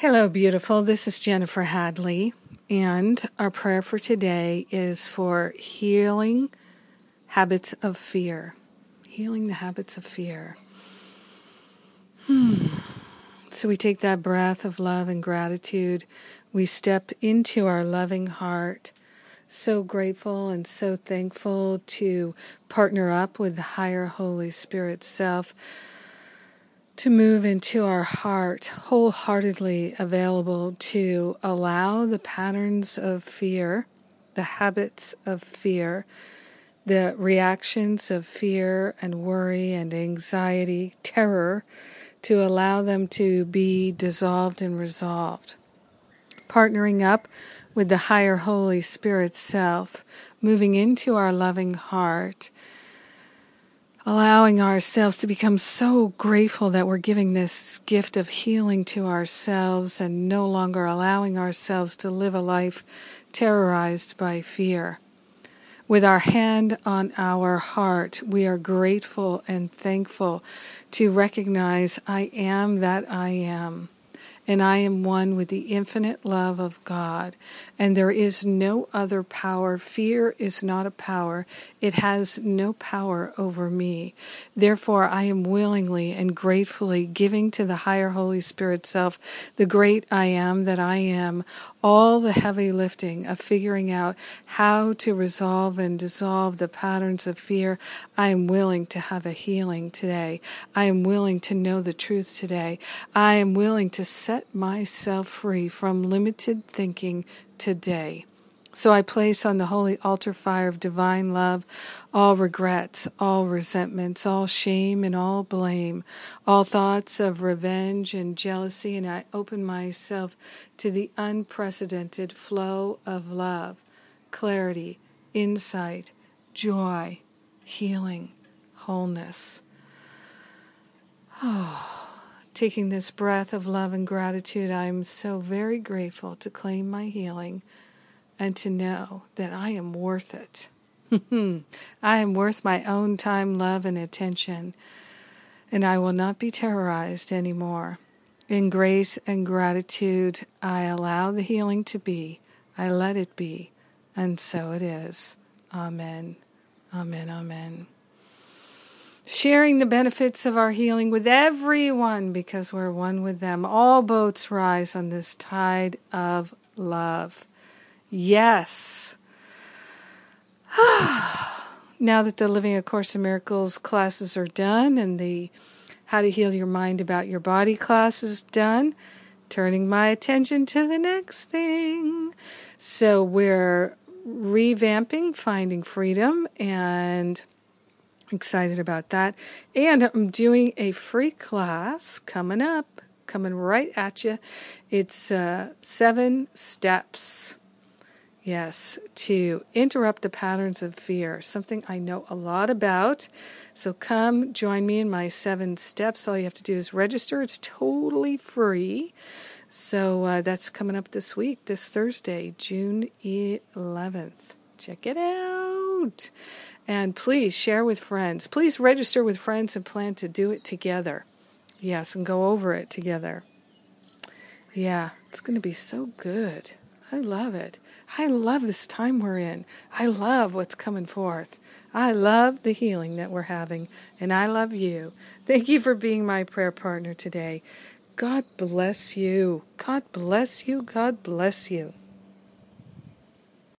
Hello, beautiful. This is Jennifer Hadley, and our prayer for today is for healing habits of fear. Healing the habits of fear. So we take that breath of love and gratitude. We step into our loving heart. So grateful and so thankful to partner up with the higher Holy Spirit self to move into our heart, wholeheartedly available to allow the patterns of fear, the habits of fear, the reactions of fear and worry and anxiety, terror, to allow them to be dissolved and resolved. Partnering up with the higher Holy Spirit self, moving into our loving heart, allowing ourselves to become so grateful that we're giving this gift of healing to ourselves and no longer allowing ourselves to live a life terrorized by fear. With our hand on our heart, we are grateful and thankful to recognize I am that I am, and I am one with the infinite love of God, and there is no other power. Fear is not a power. It has no power over me. Therefore, I am willingly and gratefully giving to the higher Holy Spirit self, the great I am that I am, all the heavy lifting of figuring out how to resolve and dissolve the patterns of fear. I am willing to have a healing today. I am willing to know the truth today. I am willing to set myself free from limited thinking today. So I place on the holy altar fire of divine love all regrets, all resentments, all shame and all blame, all thoughts of revenge and jealousy, and I open myself to the unprecedented flow of love, clarity, insight, joy, healing, wholeness. Taking this breath of love and gratitude, I am so very grateful to claim my healing and to know that I am worth it. I am worth my own time, love, and attention, and I will not be terrorized anymore. In grace and gratitude, I allow the healing to be. I let it be, and so it is. Amen. Amen. Amen. Sharing the benefits of our healing with everyone because we're one with them. All boats rise on this tide of love. Yes. Now that the Living A Course in Miracles classes are done and the How to Heal Your Mind About Your Body class is done, turning my attention to the next thing. So we're revamping Finding Freedom, and excited about that. And I'm doing a free class coming up, coming right at you. It's 7 steps. Yes, to interrupt the patterns of fear, something I know a lot about. So come join me in my 7 steps. All you have to do is register. It's totally free. So that's coming up this week, this Thursday, June 11th. Check it out. And please share with friends. Please register with friends and plan to do it together. Yes, and go over it together. Yeah, it's going to be so good. I love it. I love this time we're in. I love what's coming forth. I love the healing that we're having. And I love you. Thank you for being my prayer partner today. God bless you. God bless you. God bless you.